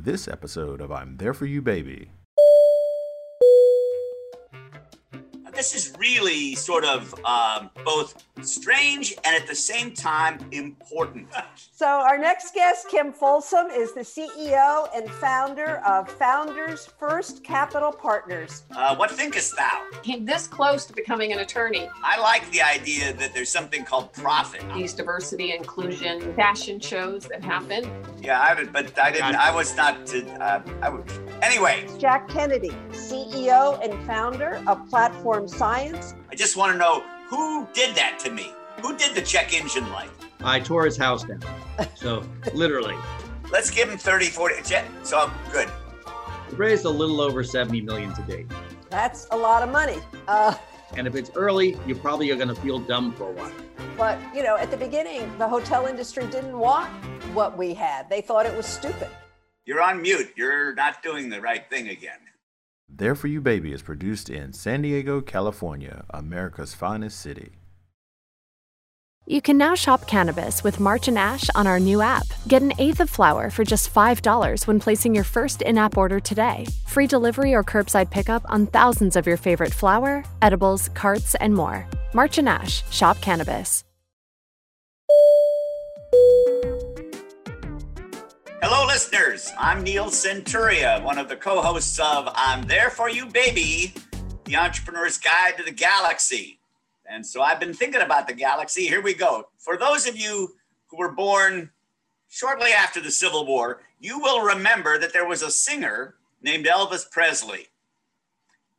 on this episode of I'm There For You, Baby. This is really sort of both strange and at the same time important. So our next guest, Kim Folsom, is the CEO and founder of Founders First Capital Partners. What thinkest thou? Came this close to becoming an attorney. I like the idea that there's something called profit. These diversity, inclusion, fashion shows that happen. Yeah, Anyway. Jack Kennedy, CEO and founder of Platform Science. I just want to know who did that to me? Who did the check engine light? I tore his house down. So literally. Let's give him 30, 40. So I'm good. We raised a little over $70 million to date. That's a lot of money. And if it's early, you probably are going to feel dumb for a while. But, you know, at the beginning, the hotel industry didn't want what we had. They thought it was stupid. You're on mute. You're not doing the right thing again. There For You Baby is produced in San Diego, California, America's finest city. You can now shop cannabis with March and Ash on our new app. Get an eighth of flower for just $5 when placing your first in-app order today. Free delivery or curbside pickup on thousands of your favorite flower, edibles, carts, and more. March and Ash. Shop cannabis. Hello, listeners. I'm Neil Centuria, one of the co-hosts of I'm There For You, Baby, the Entrepreneur's Guide to the Galaxy. And so I've been thinking about the galaxy. Here we go. For those of you who were born shortly after the Civil War, you will remember that there was a singer named Elvis Presley.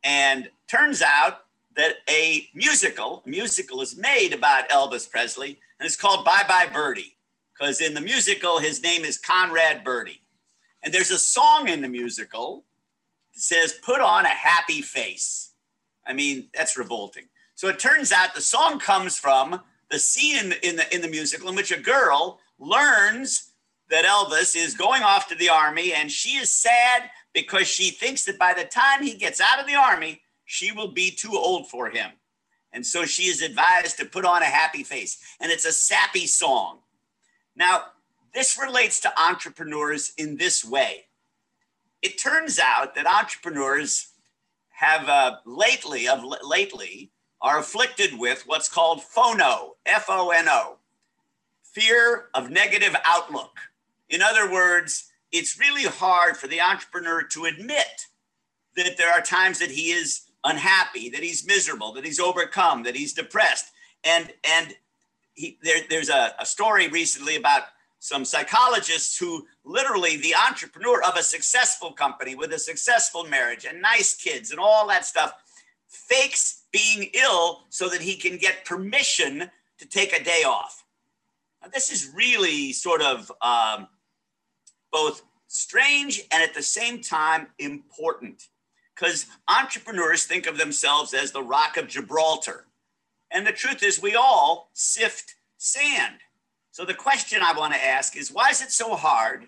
And turns out that a musical is made about Elvis Presley, and it's called Bye Bye Birdie. Because in the musical, his name is Conrad Birdie. And there's a song in the musical that says, put on a happy face. I mean, that's revolting. So it turns out the song comes from the scene in the musical in which a girl learns that Elvis is going off to the army, and she is sad because she thinks that by the time he gets out of the army, she will be too old for him. And so she is advised to put on a happy face. And it's a sappy song. Now, this relates to entrepreneurs in this way. It turns out that entrepreneurs have lately are afflicted with what's called FONO, F-O-N-O, fear of negative outlook. In other words, it's really hard for the entrepreneur to admit that there are times that he is unhappy, that he's miserable, that he's overcome, that he's depressed, and There's a story recently about some psychologists who literally the entrepreneur of a successful company with a successful marriage and nice kids and all that stuff fakes being ill so that he can get permission to take a day off. Now, this is really sort of both strange and at the same time important, because entrepreneurs think of themselves as the Rock of Gibraltar. And the truth is we all sift sand. So the question I want to ask is, why is it so hard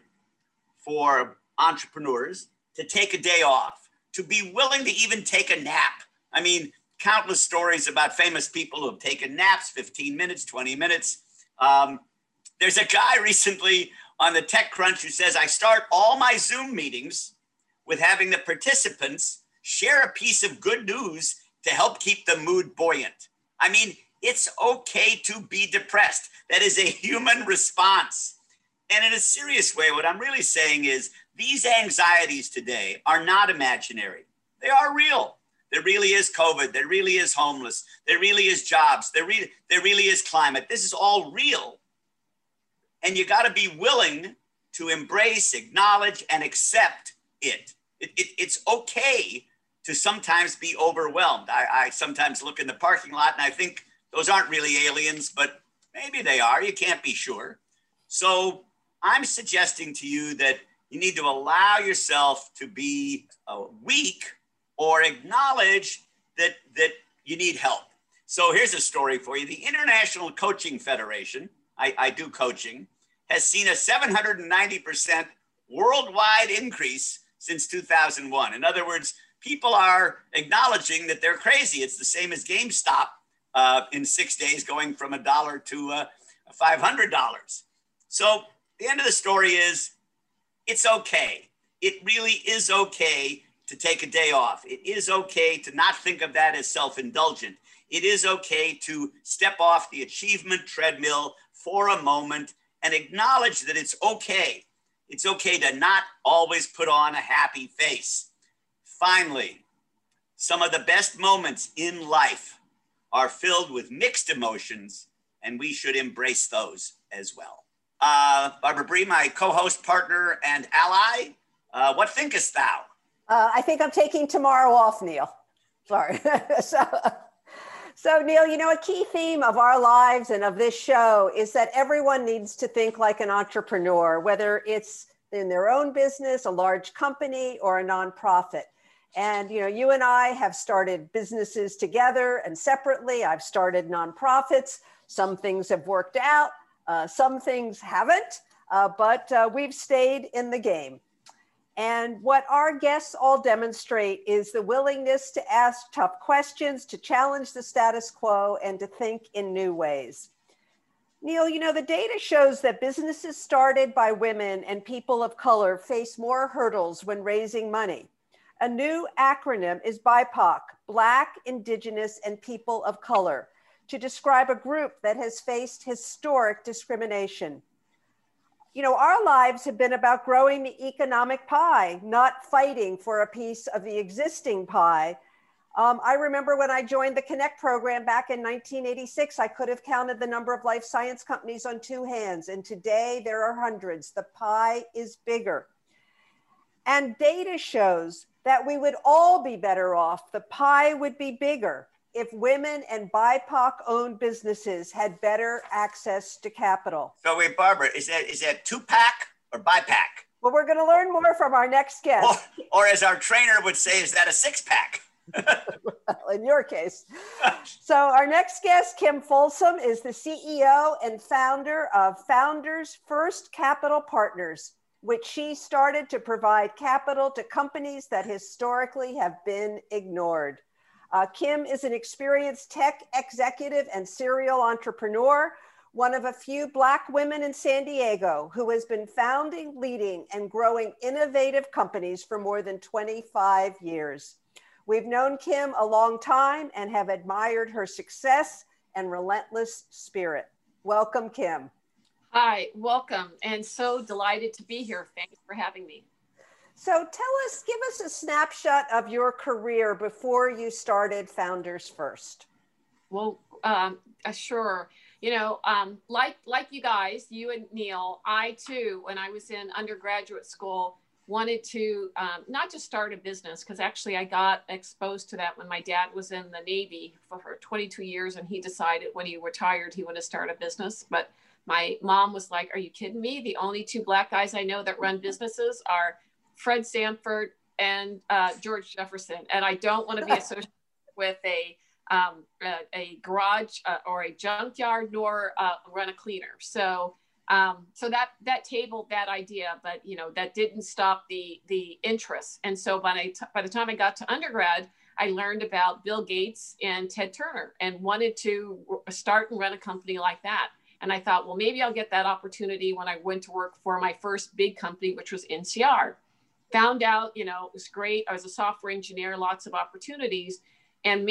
for entrepreneurs to take a day off, to be willing to even take a nap? I mean, countless stories about famous people who have taken naps, 15 minutes, 20 minutes. There's a guy recently on the TechCrunch who says, I start all my Zoom meetings with having the participants share a piece of good news to help keep the mood buoyant. I mean, it's okay to be depressed. That is a human response. And in a serious way, what I'm really saying is these anxieties today are not imaginary. They are real. There really is COVID. There really is homeless. There really is jobs. There really is climate. This is all real. And you got to be willing to embrace, acknowledge, and accept it. It's okay to sometimes be overwhelmed. I sometimes look in the parking lot and I think those aren't really aliens, but maybe they are, you can't be sure. So I'm suggesting to you that you need to allow yourself to be weak or acknowledge that you need help. So here's a story for you. The International Coaching Federation, I do coaching, has seen a 790% worldwide increase since 2001. In other words, people are acknowledging that they're crazy. It's the same as GameStop in 6 days going from $1 to $500. So the end of the story is it's okay. it really is okay to take a day off. It is okay to not think of that as self-indulgent. It is okay to step off the achievement treadmill for a moment and acknowledge that it's okay. It's okay to not always put on a happy face. Finally, some of the best moments in life are filled with mixed emotions, and we should embrace those as well. Barbara Bree, my co-host, partner, and ally, what thinkest thou? I think I'm taking tomorrow off, Neil. Sorry. So Neil, you know, a key theme of our lives and of this show is that everyone needs to think like an entrepreneur, whether it's in their own business, a large company, or a nonprofit. And you know, you and I have started businesses together and separately. I've started nonprofits. Some things have worked out, some things haven't, but we've stayed in the game. And what our guests all demonstrate is the willingness to ask tough questions, to challenge the status quo, and to think in new ways. Neil, you know, the data shows that businesses started by women and people of color face more hurdles when raising money. A new acronym is BIPOC, Black, Indigenous, and People of Color, to describe a group that has faced historic discrimination. You know, our lives have been about growing the economic pie, not fighting for a piece of the existing pie. I remember when I joined the Connect program back in 1986, I could have counted the number of life science companies on two hands. And today there are hundreds. The pie is bigger. And data shows that we would all be better off. The pie would be bigger if women and BIPOC-owned businesses had better access to capital. So wait, Barbara, is that two-pack or BIPOC? Well, we're going to learn more from our next guest. Or as our trainer would say, is that a six-pack? Well, in your case. So our next guest, Kim Folsom, is the CEO and founder of Founders First Capital Partners, which she started to provide capital to companies that historically have been ignored. Kim is an experienced tech executive and serial entrepreneur, one of a few Black women in San Diego who has been founding, leading, and growing innovative companies for more than 25 years. We've known Kim a long time and have admired her success and relentless spirit. Welcome, Kim. Hi, welcome, and so delighted to be here. Thanks for having me. So give us a snapshot of your career before you started Founders First. Well, sure. You know, like you guys, you and Neil, I too, when I was in undergraduate school, wanted to not just start a business, because actually I got exposed to that when my dad was in the Navy for 22 years, and he decided when he retired, he wanted to start a business. But my mom was like, are you kidding me? The only two Black guys I know that run businesses are Fred Sanford and George Jefferson, and I don't want to be associated with a garage or a junkyard, nor run a cleaner. So, so that tabled that idea, but you know that didn't stop the interest. And so by the time I got to undergrad, I learned about Bill Gates and Ted Turner, and wanted to start and run a company like that. And I thought, well, maybe I'll get that opportunity when I went to work for my first big company, which was NCR. Found out, you know, it was great. I was a software engineer, lots of opportunities, and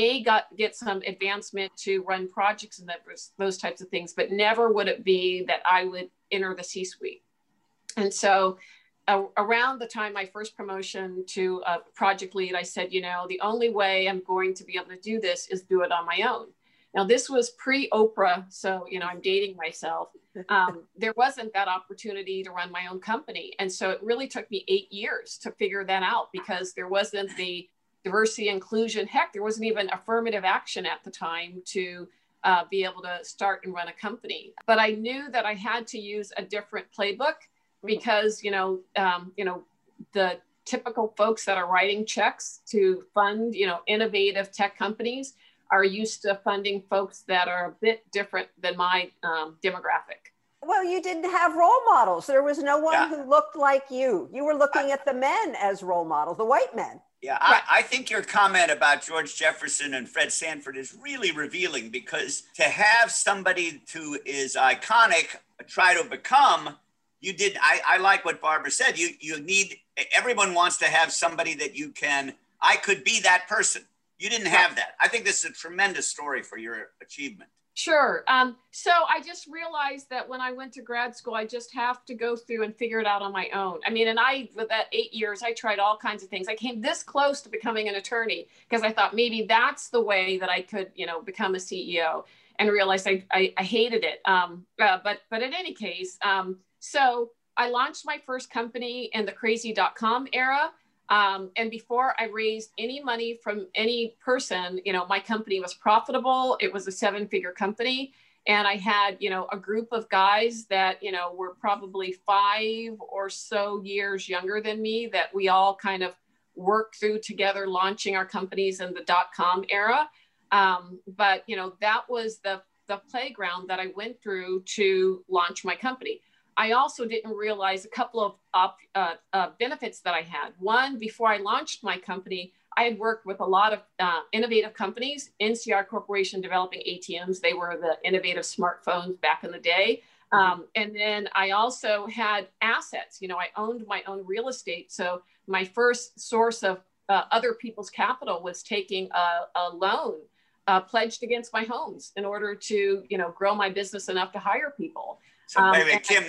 get some advancement to run projects and those types of things, but never would it be that I would enter the C-suite. And so around the time my first promotion to a project lead, I said, you know, the only way I'm going to be able to do this is do it on my own. Now, this was pre-Oprah, so, you know, I'm dating myself. There wasn't that opportunity to run my own company. And so it really took me 8 years to figure that out, because there wasn't the diversity inclusion. Heck, there wasn't even affirmative action at the time to be able to start and run a company. But I knew that I had to use a different playbook, because, you know, the typical folks that are writing checks to fund, you know, innovative tech companies are used to funding folks that are a bit different than my demographic. Well, you didn't have role models. There was no one who looked like you. You were looking at the men as role models, the white men. Yeah, right. I think your comment about George Jefferson and Fred Sanford is really revealing, because to have somebody who is iconic try to become you did, I like what Barbara said. You need, everyone wants to have somebody that you can, I could be that person. You didn't have that. I think this is a tremendous story for your achievement. Sure. So I just realized that when I went to grad school, I just have to go through and figure it out on my own. I mean, and with that 8 years, I tried all kinds of things. I came this close to becoming an attorney because I thought maybe that's the way that I could, you know, become a CEO, and realized I hated it. But in any case, so I launched my first company in the crazy.com era. And before I raised any money from any person, you know, my company was profitable. It was a 7-figure company. And I had, you know, a group of guys that, you know, were probably 5 or so years younger than me that we all kind of worked through together, launching our companies in the dot-com era. But, you know, that was the playground that I went through to launch my company. I also didn't realize a couple of benefits that I had. One, before I launched my company, I had worked with a lot of innovative companies, NCR Corporation developing ATMs. They were the innovative smartphones back in the day. And then I also had assets. You know, I owned my own real estate. So my first source of other people's capital was taking a loan pledged against my homes in order to, you know, grow my business enough to hire people. So wait, Kim,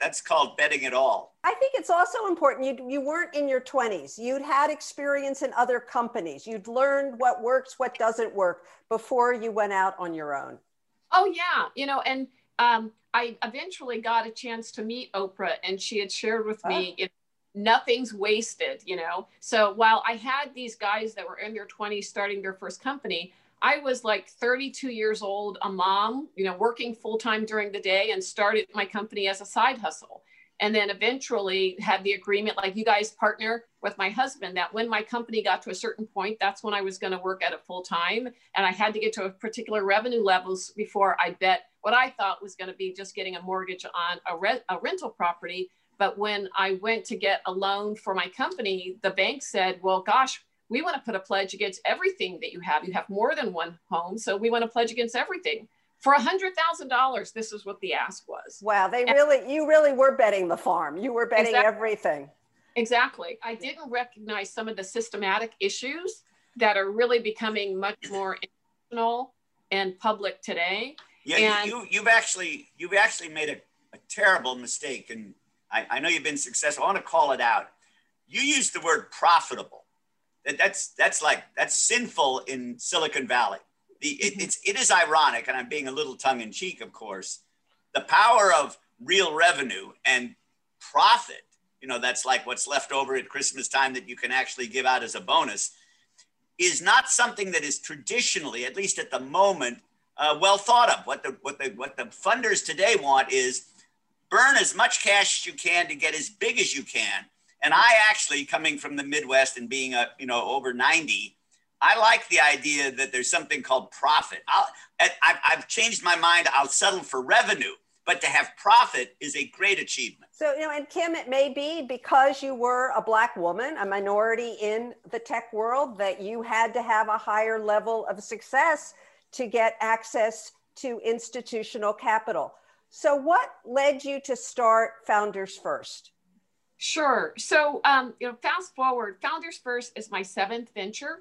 that's called betting it all. I think it's also important. You weren't in your 20s. You'd had experience in other companies. You'd learned what works, what doesn't work before you went out on your own. Oh, yeah. You know, and I eventually got a chance to meet Oprah, and she had shared with me, you know, nothing's wasted, you know. So while I had these guys that were in their 20s starting their first company, I was like 32 years old, a mom, you know, working full-time during the day, and started my company as a side hustle. And then eventually had the agreement, like, you guys partner with my husband, that when my company got to a certain point, that's when I was going to work at it full-time. And I had to get to a particular revenue levels before I bet what I thought was going to be just getting a mortgage on a rental property. But when I went to get a loan for my company, the bank said, well, gosh, we want to put a pledge against everything that you have. You have more than one home, so we want to pledge against everything. For $100,000, this is what the ask was. Wow, you really were betting the farm. You were betting everything. Exactly. I didn't recognize some of the systematic issues that are really becoming much more international and public today. Yeah, and you've actually made a terrible mistake, and I know you've been successful. I want to call it out. You used the word profitable. That's sinful in Silicon Valley. It is ironic, and I'm being a little tongue in cheek, of course. The power of real revenue and profit, you know, that's like what's left over at Christmas time that you can actually give out as a bonus, is not something that is traditionally, at least at the moment, well thought of. What the funders today want is burn as much cash as you can to get as big as you can. And I actually, coming from the Midwest and being a, you know, over 90, I like the idea that there's something called profit. I've changed my mind. I'll settle for revenue, but to have profit is a great achievement. So, you know, and Kim, it may be because you were a Black woman, a minority in the tech world, that you had to have a higher level of success to get access to institutional capital. So what led you to start Founders First? Sure. So, you know, fast forward, Founders First is my 7th venture.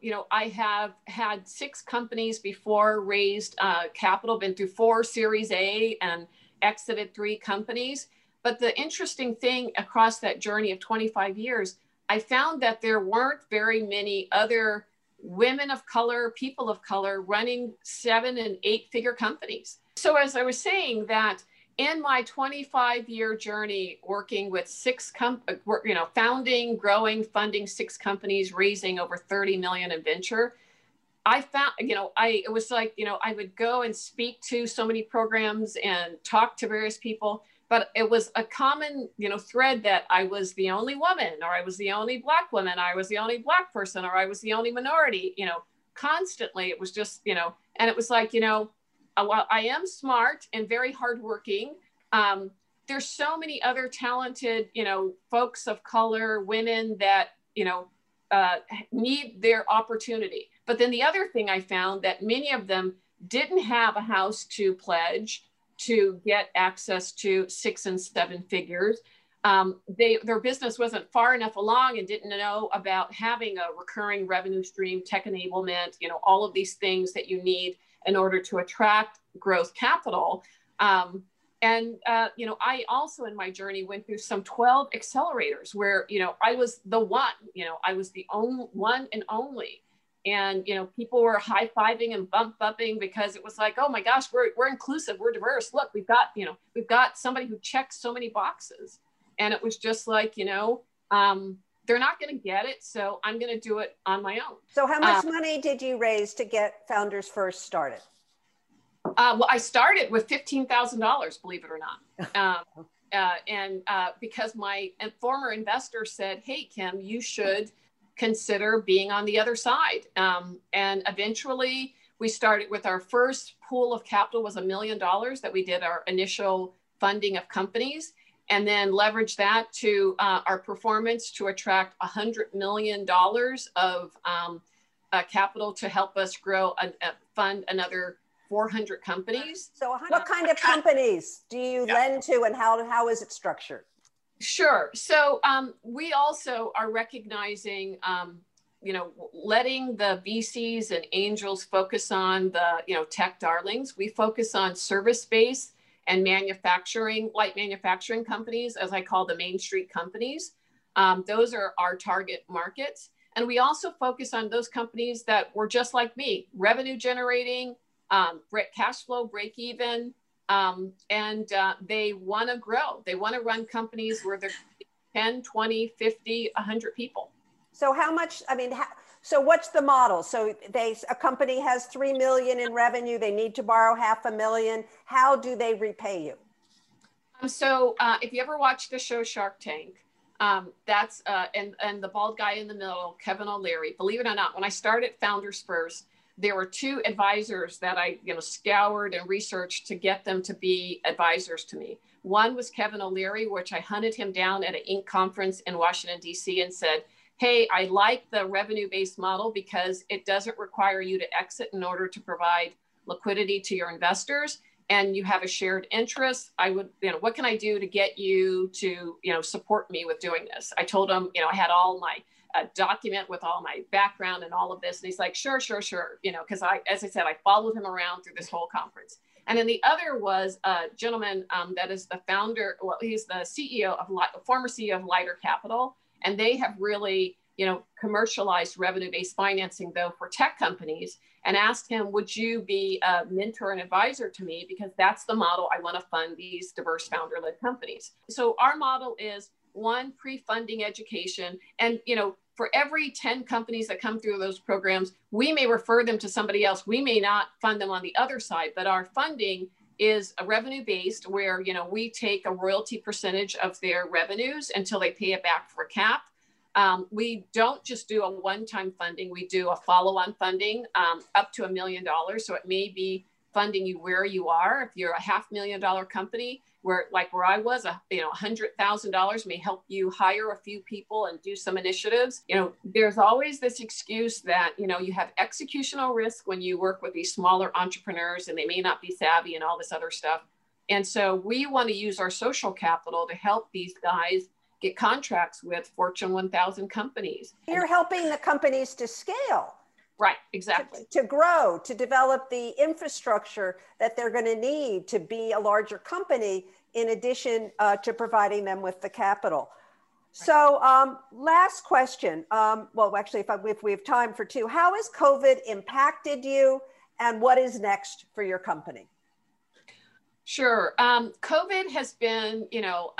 You know, I have had 6 companies before, raised capital, been through 4 Series A and exited 3 companies. But the interesting thing across that journey of 25 years, I found that there weren't very many other women of color, people of color running 7- and 8-figure companies. So as I was saying that, in my 25-year journey working with 6 companies, you know, founding, growing, funding 6 companies, raising over $30 million in venture, I found, you know, it was like, you know, I would go and speak to so many programs and talk to various people, but it was a common, you know, thread that I was the only woman, or I was the only Black woman, I was the only Black person, or I was the only minority, you know, constantly. It was just, you know, and it was like, you know, while I am smart and very hardworking, there's so many other talented, you know, folks of color, women that, you know, need their opportunity. But then the other thing I found that many of them didn't have a house to pledge, to get access to 6- and 7-figure. Their business wasn't far enough along and didn't know about having a recurring revenue stream, tech enablement, you know, all of these things that you need in order to attract growth capital. You know, I also in my journey went through some 12 accelerators where, you know, I was the one, you know, I was the only one and only. And, you know, people were high-fiving and bump-bumping because it was like, oh my gosh, we're inclusive, we're diverse. Look, we've got, you know, we've got somebody who checks so many boxes. And it was just like, you know, they're not going to get it. So I'm going to do it on my own. So how much money did you raise to get Founders First started? Well, I started with $15,000, believe it or not. Because my former investor said, hey, Kim, you should consider being on the other side. And eventually we started with our first pool of capital was $1 million that we did our initial funding of companies and then leveraged that to our performance to attract $100 million of capital to help us grow and fund another 400 companies. So what kind of companies do you lend to and how is it structured? Sure. So we also are recognizing, you know, letting the VCs and angels focus on the, you know, tech darlings. We focus on service-based and manufacturing, light manufacturing companies, as I call the Main Street companies. Those are our target markets. And we also focus on those companies that were just like me, revenue generating, cash flow, break even, they want to grow. They want to run companies where there's 10, 20, 50, 100 people. So how much, I mean, so what's the model? So a company has 3 million in revenue, they need to borrow $500,000. How do they repay you? If you ever watch the show Shark Tank, that's, and the bald guy in the middle, Kevin O'Leary, believe it or not, when I started Founders First, there were two advisors that I, you know, scoured and researched to get them to be advisors to me. One was Kevin O'Leary, which I hunted him down at an Inc. conference in Washington, D.C. and said, hey, I like the revenue-based model because it doesn't require you to exit in order to provide liquidity to your investors. And you have a shared interest. I would, you know, what can I do to get you to, you know, support me with doing this? I told him, you know, I had all my document with all my background and all of this. And he's like, sure. You know, because as I said, I followed him around through this whole conference. And then the other was a gentleman that is the founder, well, he's the CEO of, former CEO of Lighter Capital. And they have really, you know, commercialized revenue-based financing though for tech companies, and asked him, would you be a mentor and advisor to me? Because that's the model I want to fund these diverse founder-led companies. So our model is one, pre-funding education. And, you know, for every 10 companies that come through those programs, we may refer them to somebody else. We may not fund them on the other side, but our funding is a revenue-based where, you know, we take a royalty percentage of their revenues until they pay it back for a cap. We don't just do a one-time funding. We do a follow-on funding up to $1 million. So it may be funding you where you are. If you're a $500,000 company, where I was, you know, $100,000 may help you hire a few people and do some initiatives. You know, there's always this excuse that, you know, you have executional risk when you work with these smaller entrepreneurs and they may not be savvy and all this other stuff. And so we want to use our social capital to help these guys get contracts with Fortune 1000 companies. You're helping the companies to scale. Right, exactly. To grow, to develop the infrastructure that they're going to need to be a larger company, in addition to providing them with the capital. Right. So last question. Well, actually, if we have time for two, how has COVID impacted you and what is next for your company? Sure. COVID has been, you know,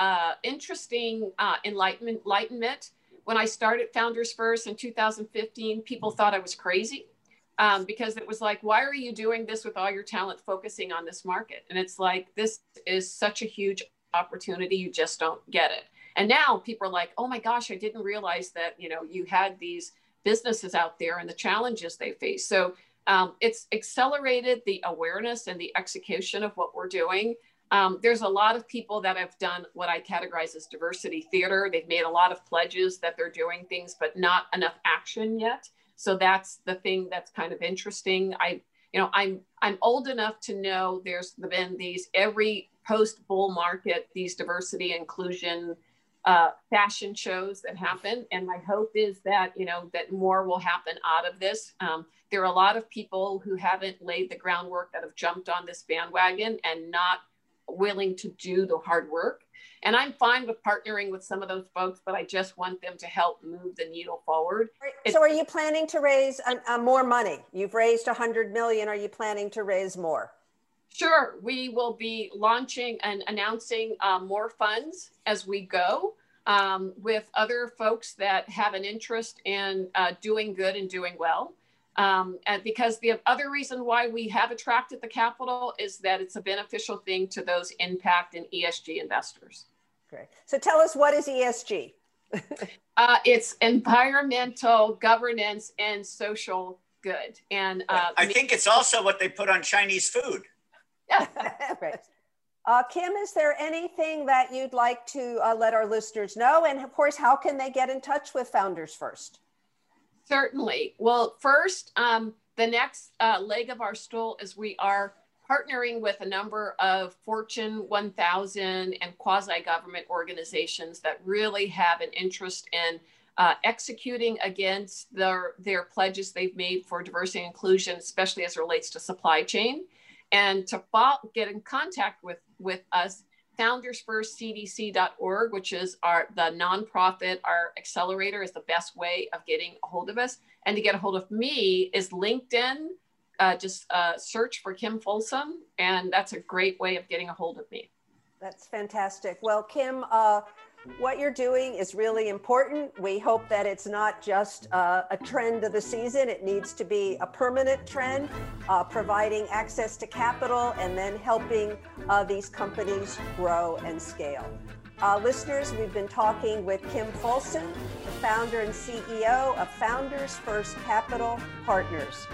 interesting enlightenment. When I started Founders First in 2015, people thought I was crazy because it was like, why are you doing this with all your talent focusing on this market? And it's like, this is such a huge opportunity. You just don't get it. And now people are like, oh my gosh, I didn't realize that, you know, you had these businesses out there and the challenges they face. So it's accelerated the awareness and the execution of what we're doing. There's a lot of people that have done what I categorize as diversity theater. They've made a lot of pledges that they're doing things, but not enough action yet. So that's the thing that's kind of interesting. I, you know, I'm old enough to know there's been these, every post bull market, these diversity inclusion fashion shows that happen. And my hope is that, you know, that more will happen out of this. There are a lot of people who haven't laid the groundwork that have jumped on this bandwagon and not willing to do the hard work. And I'm fine with partnering with some of those folks, but I just want them to help move the needle forward. So are you planning to raise more money? You've raised $100 million. Are you planning to raise more? Sure. We will be launching and announcing more funds as we go with other folks that have an interest in doing good and doing well. And because the other reason why we have attracted the capital is that it's a beneficial thing to those impact and ESG investors. Great. So tell us, what is ESG? It's environmental, governance, and social good. And I think it's also what they put on Chinese food. Right. Kim, is there anything that you'd like to let our listeners know? And of course, how can they get in touch with Founders First? Certainly. Well, first, the next leg of our stool is we are partnering with a number of Fortune 1000 and quasi-government organizations that really have an interest in executing against their pledges they've made for diversity and inclusion, especially as it relates to supply chain. And to get in contact with us, FoundersFirstCDC.org, which is the nonprofit, our accelerator, is the best way of getting a hold of us. And to get a hold of me is LinkedIn. Just search for Kim Folsom, and that's a great way of getting a hold of me. That's fantastic. Well, Kim, what you're doing is really important. We hope that it's not just a trend of the season. It needs to be a permanent trend, providing access to capital and then helping these companies grow and scale. Listeners, we've been talking with Kim Folsom, the founder and CEO of Founders First Capital Partners.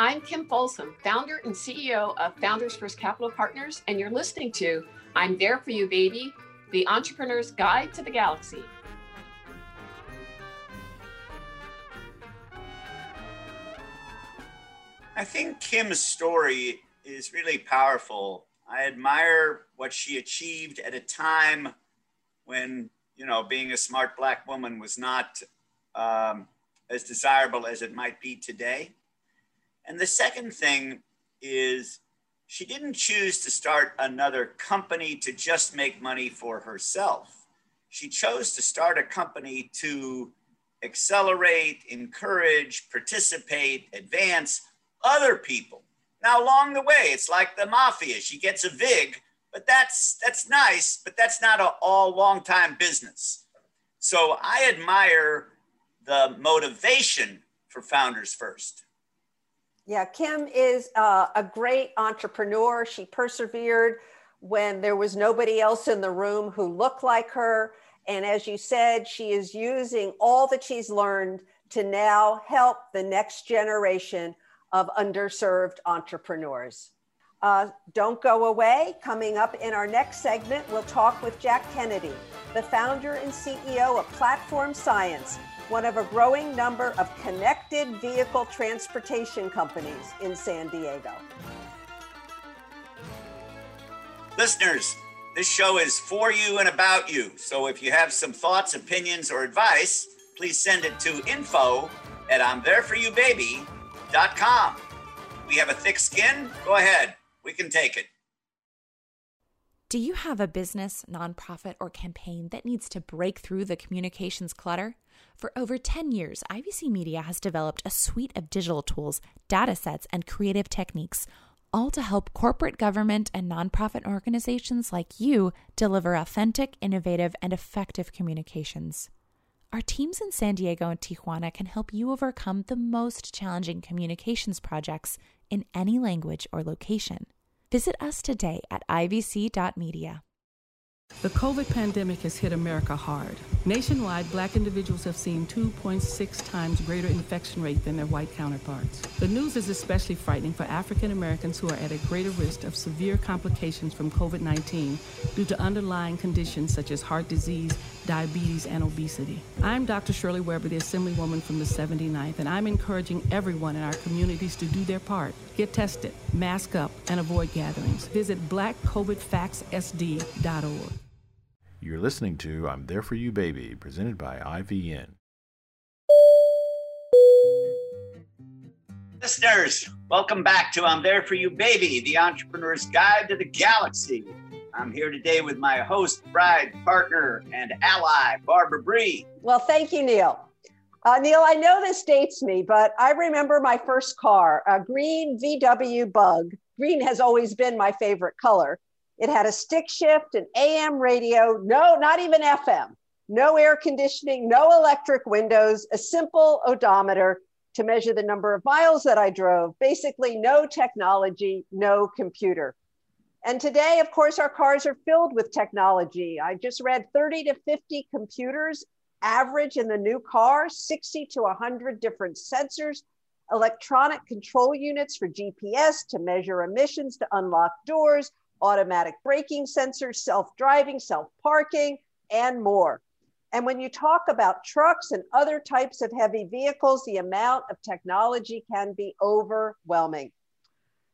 I'm Kim Folsom, founder and CEO of Founders First Capital Partners, and you're listening to I'm There For You, Baby, the Entrepreneur's Guide to the Galaxy. I think Kim's story is really powerful. I admire what she achieved at a time when, you know, being a smart Black woman was not as desirable as it might be today. And the second thing is, she didn't choose to start another company to just make money for herself. She chose to start a company to accelerate, encourage, participate, advance other people. Now, along the way, it's like the mafia. She gets a vig, but that's nice, but that's not an all long-time business. So I admire the motivation for Founders First. Yeah, Kim is a great entrepreneur. She persevered when there was nobody else in the room who looked like her. And as you said, she is using all that she's learned to now help the next generation of underserved entrepreneurs. Don't go away. Coming up in our next segment, we'll talk with Jack Kennedy, the founder and CEO of Platform Science, one of a growing number of connected vehicle transportation companies in San Diego. Listeners, this show is for you and about you. So if you have some thoughts, opinions, or advice, please send it to info@I'mThereForYouBaby.com. We have a thick skin. Go ahead. We can take it. Do you have a business, nonprofit, or campaign that needs to break through the communications clutter? For over 10 years, IVC Media has developed a suite of digital tools, data sets, and creative techniques, all to help corporate, government, and nonprofit organizations like you deliver authentic, innovative, and effective communications. Our teams in San Diego and Tijuana can help you overcome the most challenging communications projects in any language or location. Visit us today at ivc.media. The COVID pandemic has hit America hard. Nationwide, Black individuals have seen 2.6 times greater infection rate than their white counterparts. The news is especially frightening for African Americans who are at a greater risk of severe complications from COVID-19 due to underlying conditions such as heart disease, diabetes, and obesity. I'm Dr. Shirley Weber, the Assemblywoman from the 79th, and I'm encouraging everyone in our communities to do their part. Get tested, mask up, and avoid gatherings. Visit blackCOVIDfactsSD.org. You're listening to I'm There For You Baby, presented by IVN. Listeners, welcome back to I'm There For You Baby, the entrepreneur's guide to the galaxy. I'm here today with my host, bride, partner, and ally, Barbara Bree. Well, thank you, Neil. Neil, I know this dates me, but I remember my first car, a green VW Bug. Green has always been my favorite color. It had a stick shift, an AM radio, no, not even FM, no air conditioning, no electric windows, a simple odometer to measure the number of miles that I drove, basically no technology, no computer. And today, of course, our cars are filled with technology. I just read 30 to 50 computers average in the new car, 60 to 100 different sensors, electronic control units for GPS to measure emissions, to unlock doors, automatic braking sensors, self-driving, self-parking, and more. And when you talk about trucks and other types of heavy vehicles, the amount of technology can be overwhelming.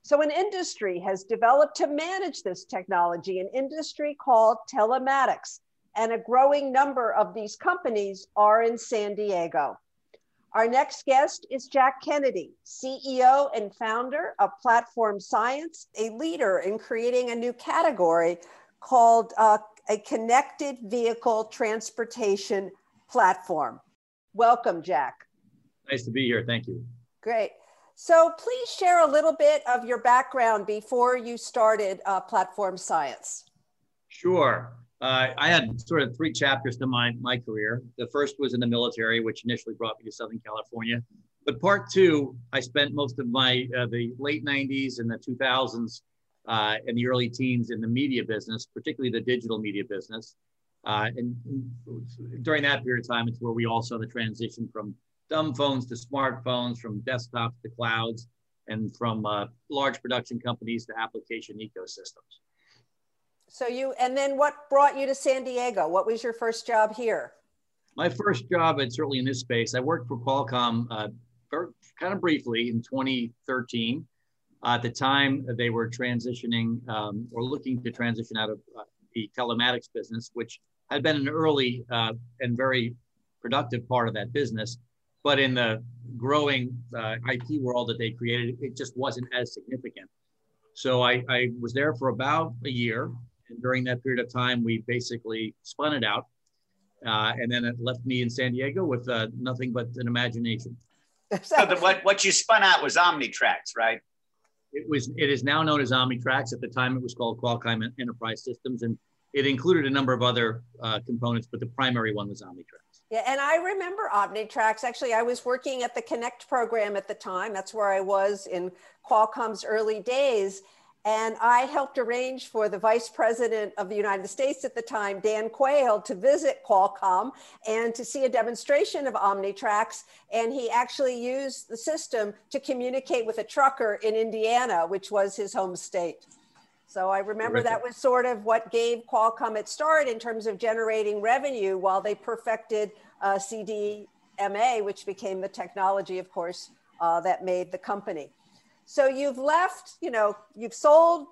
So an industry has developed to manage this technology, an industry called telematics, and a growing number of these companies are in San Diego. Our next guest is Jack Kennedy, CEO and founder of Platform Science, a leader in creating a new category called a connected vehicle transportation platform. Welcome, Jack. Nice to be here. Thank you. Great. So please share a little bit of your background before you started Platform Science. Sure. I had sort of three chapters to my career. The first was in the military, which initially brought me to Southern California. But part two, I spent most of my the late 90s and the 2000s and the early teens in the media business, particularly the digital media business. And during that period of time, it's where we all saw the transition from dumb phones to smartphones, from desktops to clouds, and from large production companies to application ecosystems. So and then what brought you to San Diego? What was your first job here? My first job, and certainly in this space, I worked for Qualcomm kind of briefly in 2013. At the time, they were transitioning or looking to transition out of the telematics business, which had been an early and very productive part of that business. But in the growing IT world that they created, it just wasn't as significant. So I was there for about a year. And during that period of time, we basically spun it out. And then it left me in San Diego with nothing but an imagination. So what you spun out was Omnitrax, right? It is now known as Omnitrax. At the time, it was called Qualcomm Enterprise Systems. And it included a number of other components, but the primary one was Omnitrax. Yeah, and I remember Omnitrax. Actually, I was working at the Connect program at the time. That's where I was in Qualcomm's early days. And I helped arrange for the Vice President of the United States at the time, Dan Quayle, to visit Qualcomm and to see a demonstration of Omnitrax. And he actually used the system to communicate with a trucker in Indiana, which was his home state. So I remember that was sort of what gave Qualcomm its start in terms of generating revenue while they perfected CDMA, which became the technology, of course, that made the company. So you've left, you've sold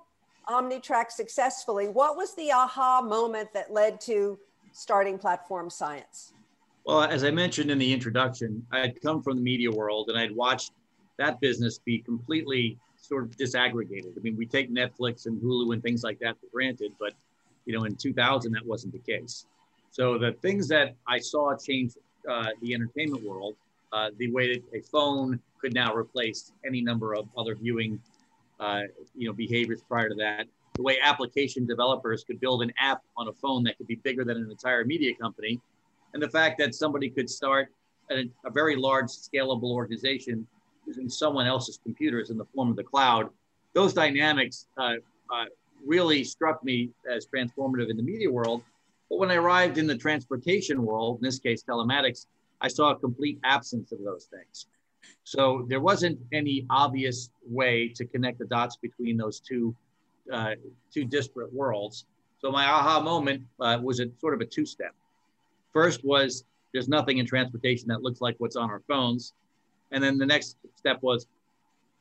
Omnitrax successfully. What was the aha moment that led to starting Platform Science? Well, as I mentioned in the introduction, I had come from the media world and I'd watched that business be completely sort of disaggregated. I mean, we take Netflix and Hulu and things like that for granted, but in 2000, that wasn't the case. So the things that I saw change the entertainment world, the way that a phone could now replace any number of other viewing behaviors prior to that, the way application developers could build an app on a phone that could be bigger than an entire media company, and the fact that somebody could start a very large scalable organization using someone else's computers in the form of the cloud, those dynamics really struck me as transformative in the media world. But when I arrived in the transportation world, in this case, telematics, I saw a complete absence of those things. So there wasn't any obvious way to connect the dots between those two disparate worlds. So my aha moment was a sort of a two-step. First was, there's nothing in transportation that looks like what's on our phones. And then the next step was,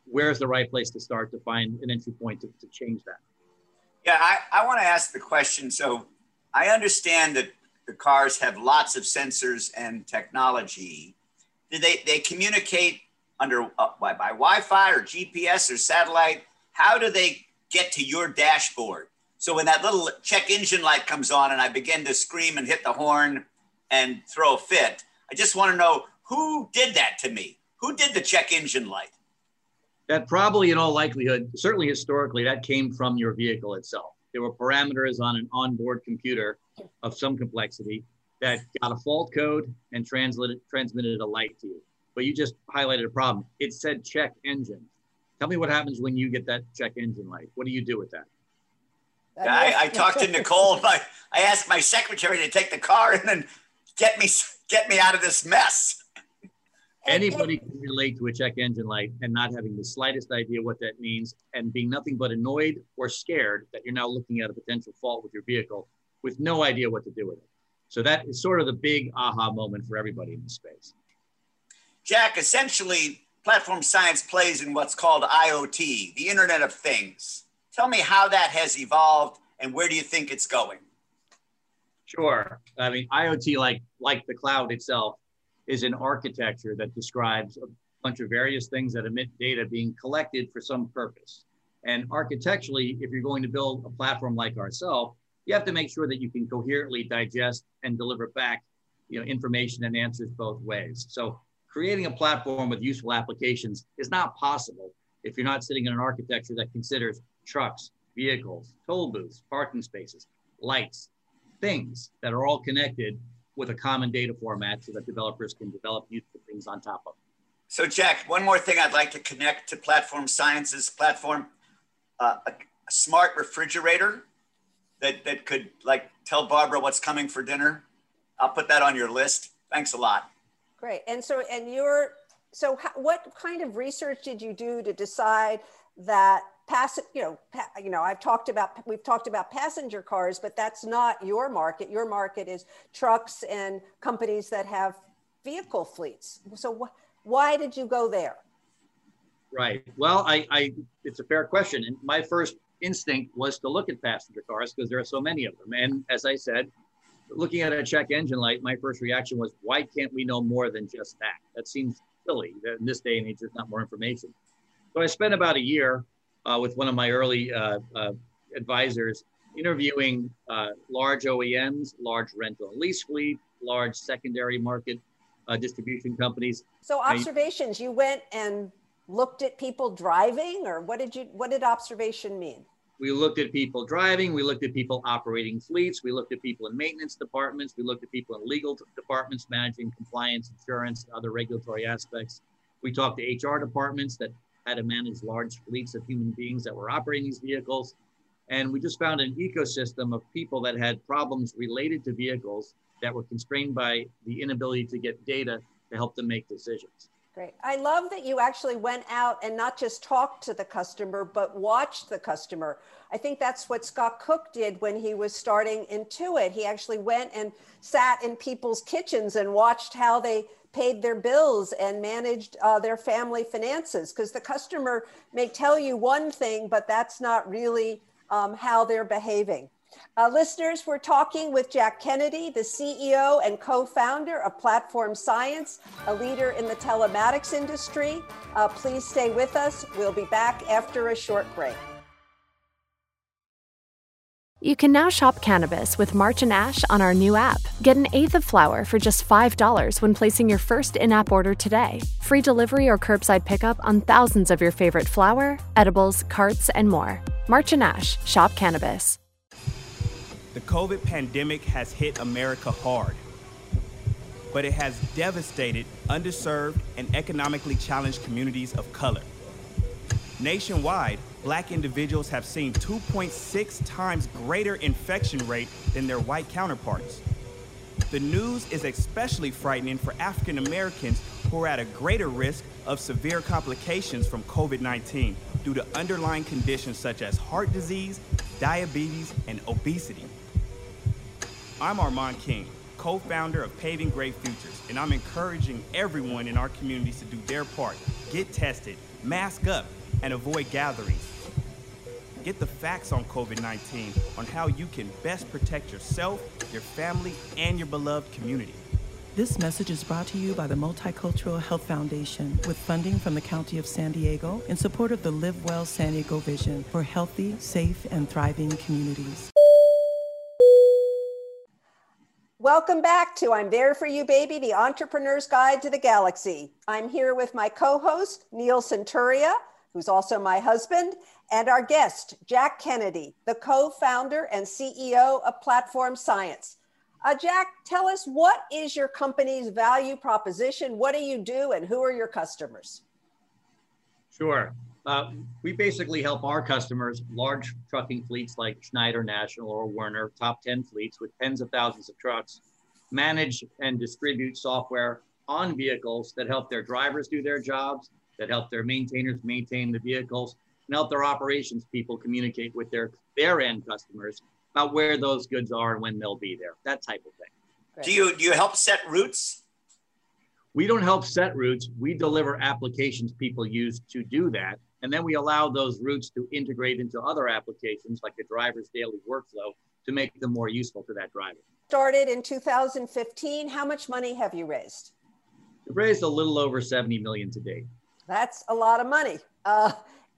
where's the right place to start to find an entry point to change that? Yeah, I want to ask the question. So I understand that the cars have lots of sensors and technology. Do they communicate under by Wi-Fi or GPS or satellite? How do they get to your dashboard? So when that little check engine light comes on and I begin to scream and hit the horn and throw a fit, I just want to know, who did that to me? Who did the check engine light? That probably, in all likelihood, certainly historically, that came from your vehicle itself. There were parameters on an onboard computer of some complexity that got a fault code and transmitted a light to you. But you just highlighted a problem. It said check engine. Tell me what happens when you get that check engine light. What do you do with that? I talked to Nicole. I asked my secretary to take the car and then get me out of this mess. Anybody can relate to a check engine light and not having the slightest idea what that means and being nothing but annoyed or scared that you're now looking at a potential fault with your vehicle with no idea what to do with it. So that is sort of the big aha moment for everybody in this space. Jack, essentially, Platform Science plays in what's called IoT, the Internet of Things. Tell me how that has evolved and where do you think it's going? Sure. I mean, IoT, like the cloud itself, is an architecture that describes a bunch of various things that emit data being collected for some purpose. And architecturally, if you're going to build a platform like ourselves, you have to make sure that you can coherently digest and deliver back, information and answers both ways. So creating a platform with useful applications is not possible if you're not sitting in an architecture that considers trucks, vehicles, toll booths, parking spaces, lights, things that are all connected with a common data format so that developers can develop useful things on top of. So Jack, one more thing I'd like to connect to Platform Science's platform, a smart refrigerator that could tell Barbara what's coming for dinner. I'll put that on your list. Thanks a lot. Great. And so, what kind of research did you do to decide that we've talked about passenger cars, but that's not your market. Your market is trucks and companies that have vehicle fleets. So why did you go there? Right. Well, it's a fair question. And my first instinct was to look at passenger cars because there are so many of them. And as I said, looking at a check engine light, my first reaction was, why can't we know more than just that? That seems silly. In this day and age, there's not more information. So I spent about a year with one of my early advisors, interviewing large OEMs, large rental and lease fleet, large secondary market distribution companies. So observations, you went and looked at people driving, or what did observation mean? We looked at people driving, we looked at people operating fleets, we looked at people in maintenance departments, we looked at people in legal departments managing compliance, insurance, and other regulatory aspects. We talked to HR departments that had to manage large fleets of human beings that were operating these vehicles. And we just found an ecosystem of people that had problems related to vehicles that were constrained by the inability to get data to help them make decisions. Great. I love that you actually went out and not just talked to the customer, but watched the customer. I think that's what Scott Cook did when he was starting Intuit. He actually went and sat in people's kitchens and watched how they paid their bills and managed their family finances, because the customer may tell you one thing, but that's not really how they're behaving. Listeners, we're talking with Jack Kennedy, the CEO and co-founder of Platform Science, a leader in the telematics industry. Please stay with us. We'll be back after a short break. You can now shop cannabis with March and Ash on our new app. Get an eighth of flower for just $5 when placing your first in-app order today. Free delivery or curbside pickup on thousands of your favorite flower, edibles, carts, and more. March and Ash, shop cannabis. The COVID pandemic has hit America hard, but it has devastated underserved and economically challenged communities of color. Nationwide, Black individuals have seen 2.6 times greater infection rate than their white counterparts. The news is especially frightening for African Americans who are at a greater risk of severe complications from COVID-19 due to underlying conditions such as heart disease, diabetes, and obesity. I'm Armand King, co-founder of Paving Great Futures, and I'm encouraging everyone in our communities to do their part. Get tested, mask up, and avoid gatherings. Get the facts on COVID-19 on how you can best protect yourself, your family, and your beloved community. This message is brought to you by the Multicultural Health Foundation with funding from the County of San Diego in support of the Live Well San Diego vision for healthy, safe, and thriving communities. Welcome back to I'm There For You, Baby, the Entrepreneur's Guide to the Galaxy. I'm here with my co-host, Neil Centuria, who's also my husband, and our guest, Jack Kennedy, the co-founder and CEO of Platform Science. Jack, tell us, what is your company's value proposition? What do you do and who are your customers? Sure. We basically help our customers, large trucking fleets like Schneider National or Werner, top 10 fleets with tens of thousands of trucks, manage and distribute software on vehicles that help their drivers do their jobs, that help their maintainers maintain the vehicles, and help their operations people communicate with their end customers about where those goods are and when they'll be there, that type of thing. Great. Do you help set routes? We don't help set routes. We deliver applications people use to do that. And then we allow those routes to integrate into other applications like the driver's daily workflow to make them more useful to that driver. Started in 2015. How much money have you raised? We've raised a little over $70 million to date. That's a lot of money.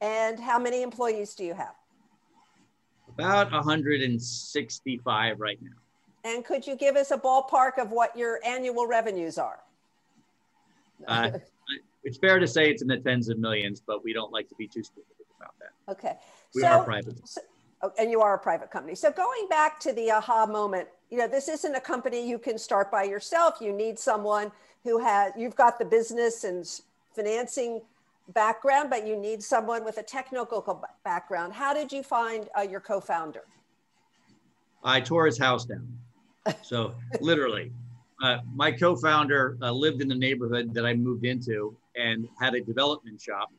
And how many employees do you have? About 165 right now. And could you give us a ballpark of what your annual revenues are? It's fair to say it's in the tens of millions, but we don't like to be too specific about that. Okay. We are private. And you are a private company. So going back to the aha moment, you know, this isn't a company you can start by yourself. You need someone who has, you've got the business and financing background, but you need someone with a technical background. How did you find your co-founder? I tore his house down. So literally, my co-founder lived in the neighborhood that I moved into and had a development shop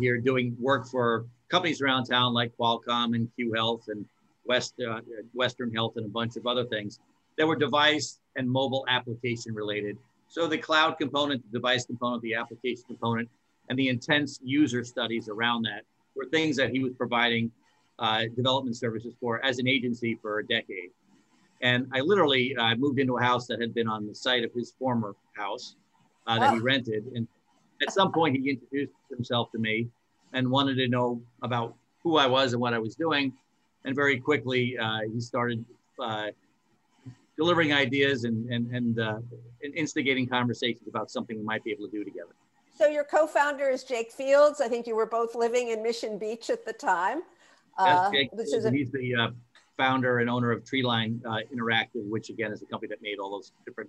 here doing work for companies around town like Qualcomm and Q Health and Western Health and a bunch of other things that were device and mobile application related. So the cloud component, the device component, the application component, and the intense user studies around that were things that he was providing development services for as an agency for a decade. And I literally moved into a house that had been on the site of his former house that he rented. And at some point he introduced himself to me and wanted to know about who I was and what I was doing. And very quickly he started delivering ideas and instigating conversations about something we might be able to do together. So your co-founder is Jake Fields. I think you were both living in Mission Beach at the time. He's the founder and owner of Treeline Interactive, which again is a company that made all those different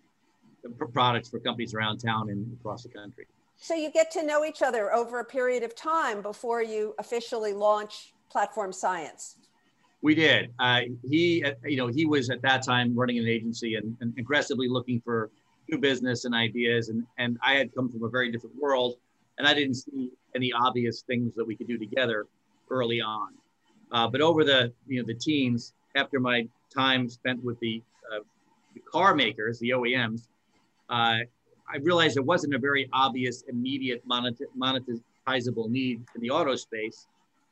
products for companies around town and across the country. So you get to know each other over a period of time before you officially launch Platform Science. We did. He was at that time running an agency and aggressively looking for new business and ideas. And I had come from a very different world and I didn't see any obvious things that we could do together early on. But over the teens, after my time spent with the car makers, the OEMs, I realized there wasn't a very obvious, immediate monetizable need in the auto space.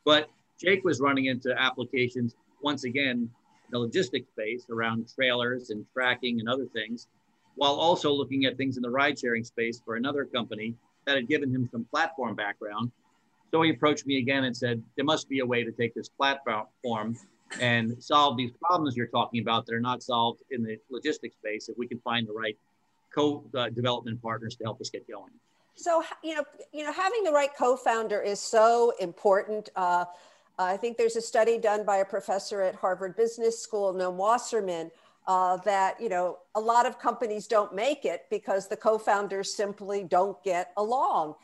But Jake was running into applications, once again, in the logistics space around trailers and tracking and other things, while also looking at things in the ride-sharing space for another company that had given him some platform background. So he approached me again and said, there must be a way to take this platform and solve these problems you're talking about that are not solved in the logistics space if we can find the right co-development partners to help us get going. So, you know, having the right co-founder is so important. I think there's a study done by a professor at Harvard Business School, Noam Wasserman, that, you know, a lot of companies don't make it because the co-founders simply don't get along.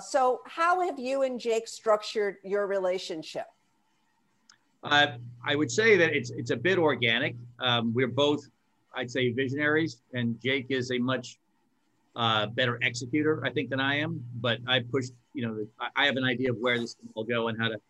So how have you and Jake structured your relationship? I would say that it's a bit organic. We're both, I'd say, visionaries, and Jake is a much better executor, I think, than I am. But I pushed, you know, I have an idea of where this will go and how to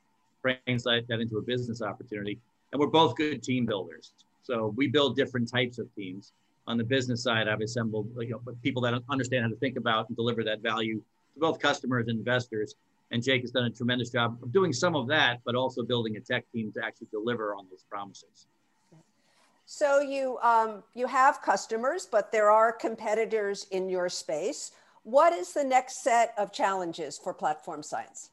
translate that into a business opportunity. And we're both good team builders. So we build different types of teams. On the business side, I've assembled, you know, people that understand how to think about and deliver that value to both customers and investors. And Jake has done a tremendous job of doing some of that, but also building a tech team to actually deliver on those promises. So you, you have customers, but there are competitors in your space. What is the next set of challenges for Platform Science?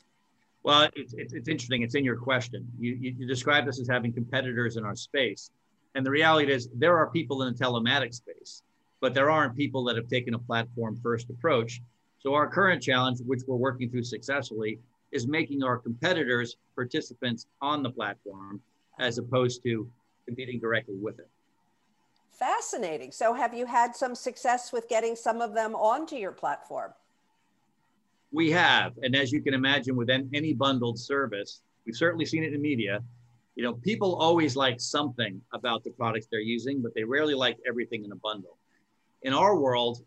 Well, it's interesting. It's in your question. You described us as having competitors in our space. And the reality is there are people in the telematics space, but there aren't people that have taken a platform first approach. So our current challenge, which we're working through successfully, is making our competitors participants on the platform as opposed to competing directly with it. Fascinating. So have you had some success with getting some of them onto your platform? We have. And as you can imagine, with any bundled service, we've certainly seen it in media. You know, people always like something about the products they're using, but they rarely like everything in a bundle. In our world,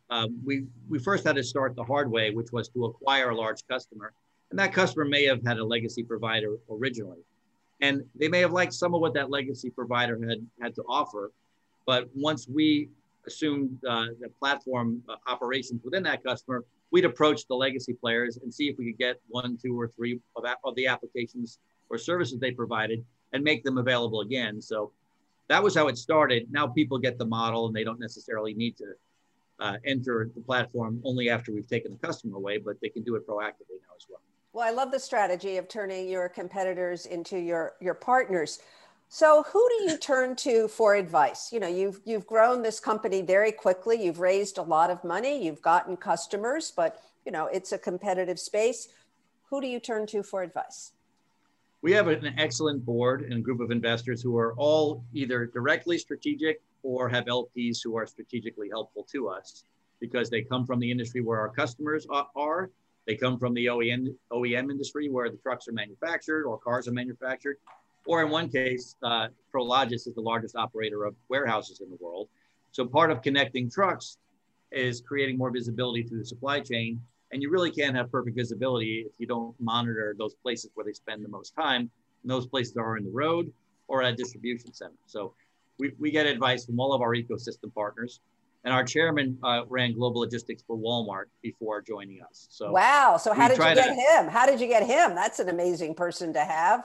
we first had to start the hard way, which was to acquire a large customer. And that customer may have had a legacy provider originally. And they may have liked some of what that legacy provider had to offer. But once we assumed the platform operations within that customer, we'd approach the legacy players and see if we could get 1, 2, or 3 of the applications or services they provided and make them available again. So that was how it started. Now people get the model and they don't necessarily need to enter the platform only after we've taken the customer away, but they can do it proactively now as well. Well, I love the strategy of turning your competitors into your partners. So who do you turn to for advice? You know, you've grown this company very quickly. You've raised a lot of money. You've gotten customers, but you know, it's a competitive space. Who do you turn to for advice? We have an excellent board and a group of investors who are all either directly strategic or have LPs who are strategically helpful to us because they come from the industry where our customers are. They come from the OEM industry where the trucks are manufactured or cars are manufactured. Or in one case, Prologis is the largest operator of warehouses in the world. So part of connecting trucks is creating more visibility through the supply chain. And you really can't have perfect visibility if you don't monitor those places where they spend the most time. And those places are in the road or at a distribution center. So we get advice from all of our ecosystem partners. And our chairman ran global logistics for Walmart before joining us. So wow. So how did you get him? How did you get him? That's an amazing person to have.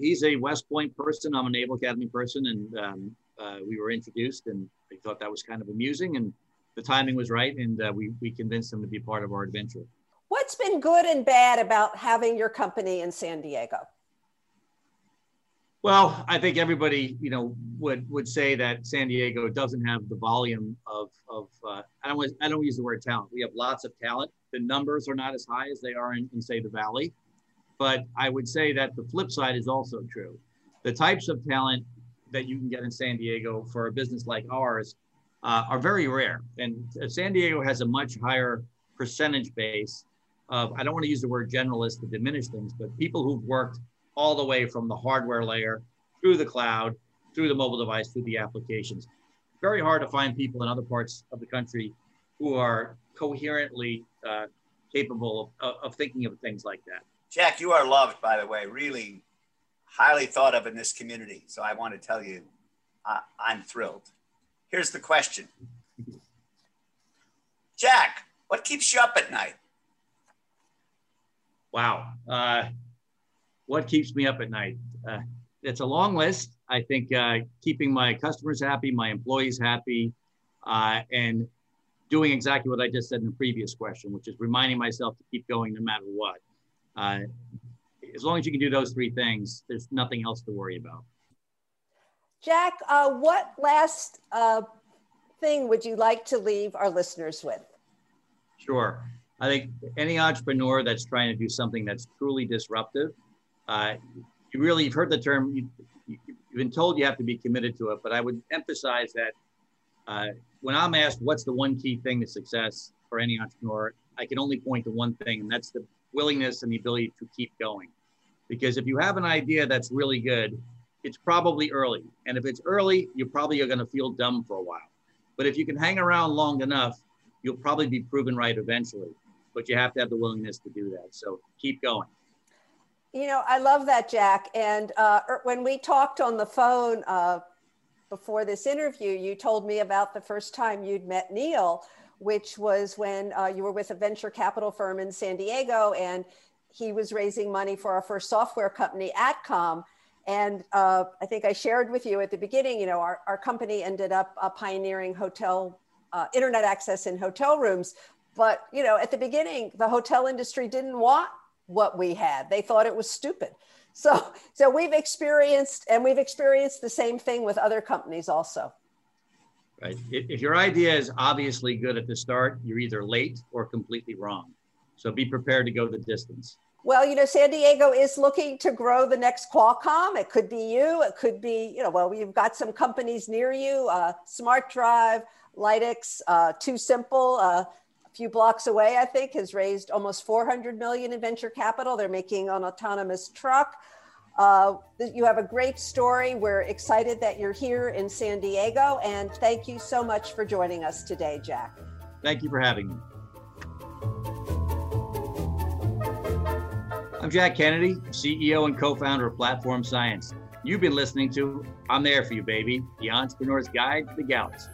He's a West Point person. I'm a Naval Academy person. And we were introduced and I thought that was kind of amusing. And the timing was right, and we convinced him to be part of our adventure. What's been good and bad about having your company in San Diego? Well, I think everybody, you know, would say that San Diego doesn't have the volume of I don't use the word talent. We have lots of talent. The numbers are not as high as they are in say, the Valley. But I would say that the flip side is also true. The types of talent that you can get in San Diego for a business like ours are very rare. And San Diego has a much higher percentage base of, I don't want to use the word generalist to diminish things, but people who've worked all the way from the hardware layer through the cloud, through the mobile device, through the applications. Very hard to find people in other parts of the country who are coherently capable of thinking of things like that. Jack, you are loved, by the way, really highly thought of in this community. So I want to tell you, I'm thrilled. Here's the question. Jack, what keeps you up at night? Wow. What keeps me up at night? It's a long list. I think keeping my customers happy, my employees happy, and doing exactly what I just said in the previous question, which is reminding myself to keep going no matter what. As long as you can do those three things, there's nothing else to worry about. Jack, what last thing would you like to leave our listeners with? Sure. I think any entrepreneur that's trying to do something that's truly disruptive, you've heard the term, you've been told you have to be committed to it, but I would emphasize that when I'm asked what's the one key thing to success for any entrepreneur, I can only point to one thing, and that's the willingness and the ability to keep going. Because if you have an idea that's really good, it's probably early. And if it's early, you probably are going to feel dumb for a while. But if you can hang around long enough, you'll probably be proven right eventually. But you have to have the willingness to do that. So keep going. You know, I love that, Jack. And when we talked on the phone before this interview, you told me about the first time you'd met Neil, which was when you were with a venture capital firm in San Diego, and he was raising money for our first software company, Atcom. And I think I shared with you at the beginning, you know, our company ended up pioneering hotel internet access in hotel rooms. But, you know, at the beginning, the hotel industry didn't want what we had. They thought it was stupid. So we've experienced the same thing with other companies also. Right. If your idea is obviously good at the start, you're either late or completely wrong. So be prepared to go the distance. Well, you know, San Diego is looking to grow the next Qualcomm. It could be you. It could be, you know, well, you've got some companies near you, Smart Drive, Lytx, Too Simple, a few blocks away, I think, has raised almost $400 million in venture capital. They're making an autonomous truck. You have a great story. We're excited that you're here in San Diego. And thank you so much for joining us today, Jack. Thank you for having me. I'm Jack Kennedy, CEO and co-founder of Platform Science. You've been listening to I'm There For You, Baby, the Entrepreneur's Guide to the Galaxy.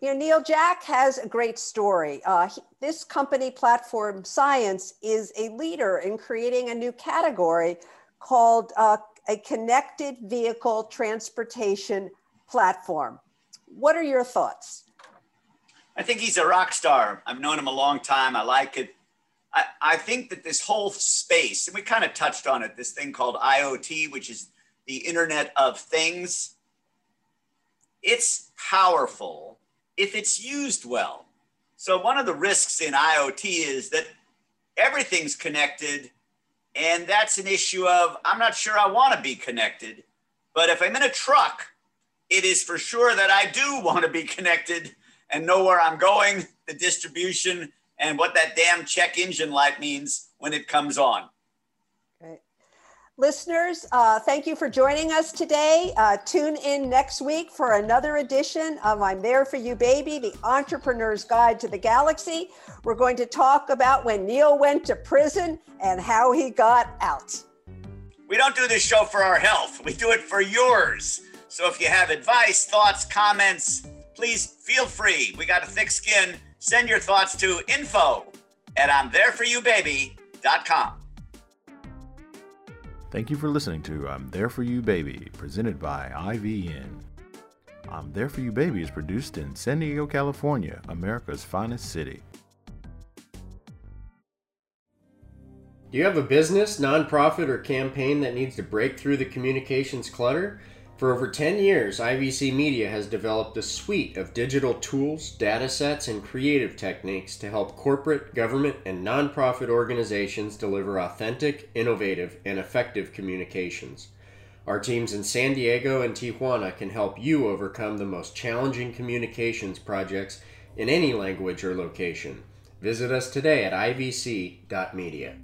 You know, Neil, Jack has a great story. This company, Platform Science, is a leader in creating a new category called a connected vehicle transportation platform. What are your thoughts? I think he's a rock star. I've known him a long time. I like it. I think that this whole space, and we kind of touched on it, this thing called IoT, which is the Internet of Things, it's powerful if it's used well. So one of the risks in IoT is that everything's connected, and that's an issue of, I'm not sure I want to be connected, but if I'm in a truck, it is for sure that I do want to be connected and know where I'm going, the distribution, and what that damn check engine light means when it comes on. Great. Listeners, thank you for joining us today. Tune in next week for another edition of I'm There For You, Baby, the Entrepreneur's Guide to the Galaxy. We're going to talk about when Neil went to prison and how he got out. We don't do this show for our health. We do it for yours. So if you have advice, thoughts, comments, please feel free. We got a thick skin. Send your thoughts to info@I'mThereForYouBaby.com. Thank you for listening to I'm There For You, Baby, presented by IVN. I'm There For You, Baby is produced in San Diego, California, America's finest city. Do you have a business, nonprofit, or campaign that needs to break through the communications clutter? For over 10 years, IVC Media has developed a suite of digital tools, datasets, and creative techniques to help corporate, government, and nonprofit organizations deliver authentic, innovative, and effective communications. Our teams in San Diego and Tijuana can help you overcome the most challenging communications projects in any language or location. Visit us today at ivc.media.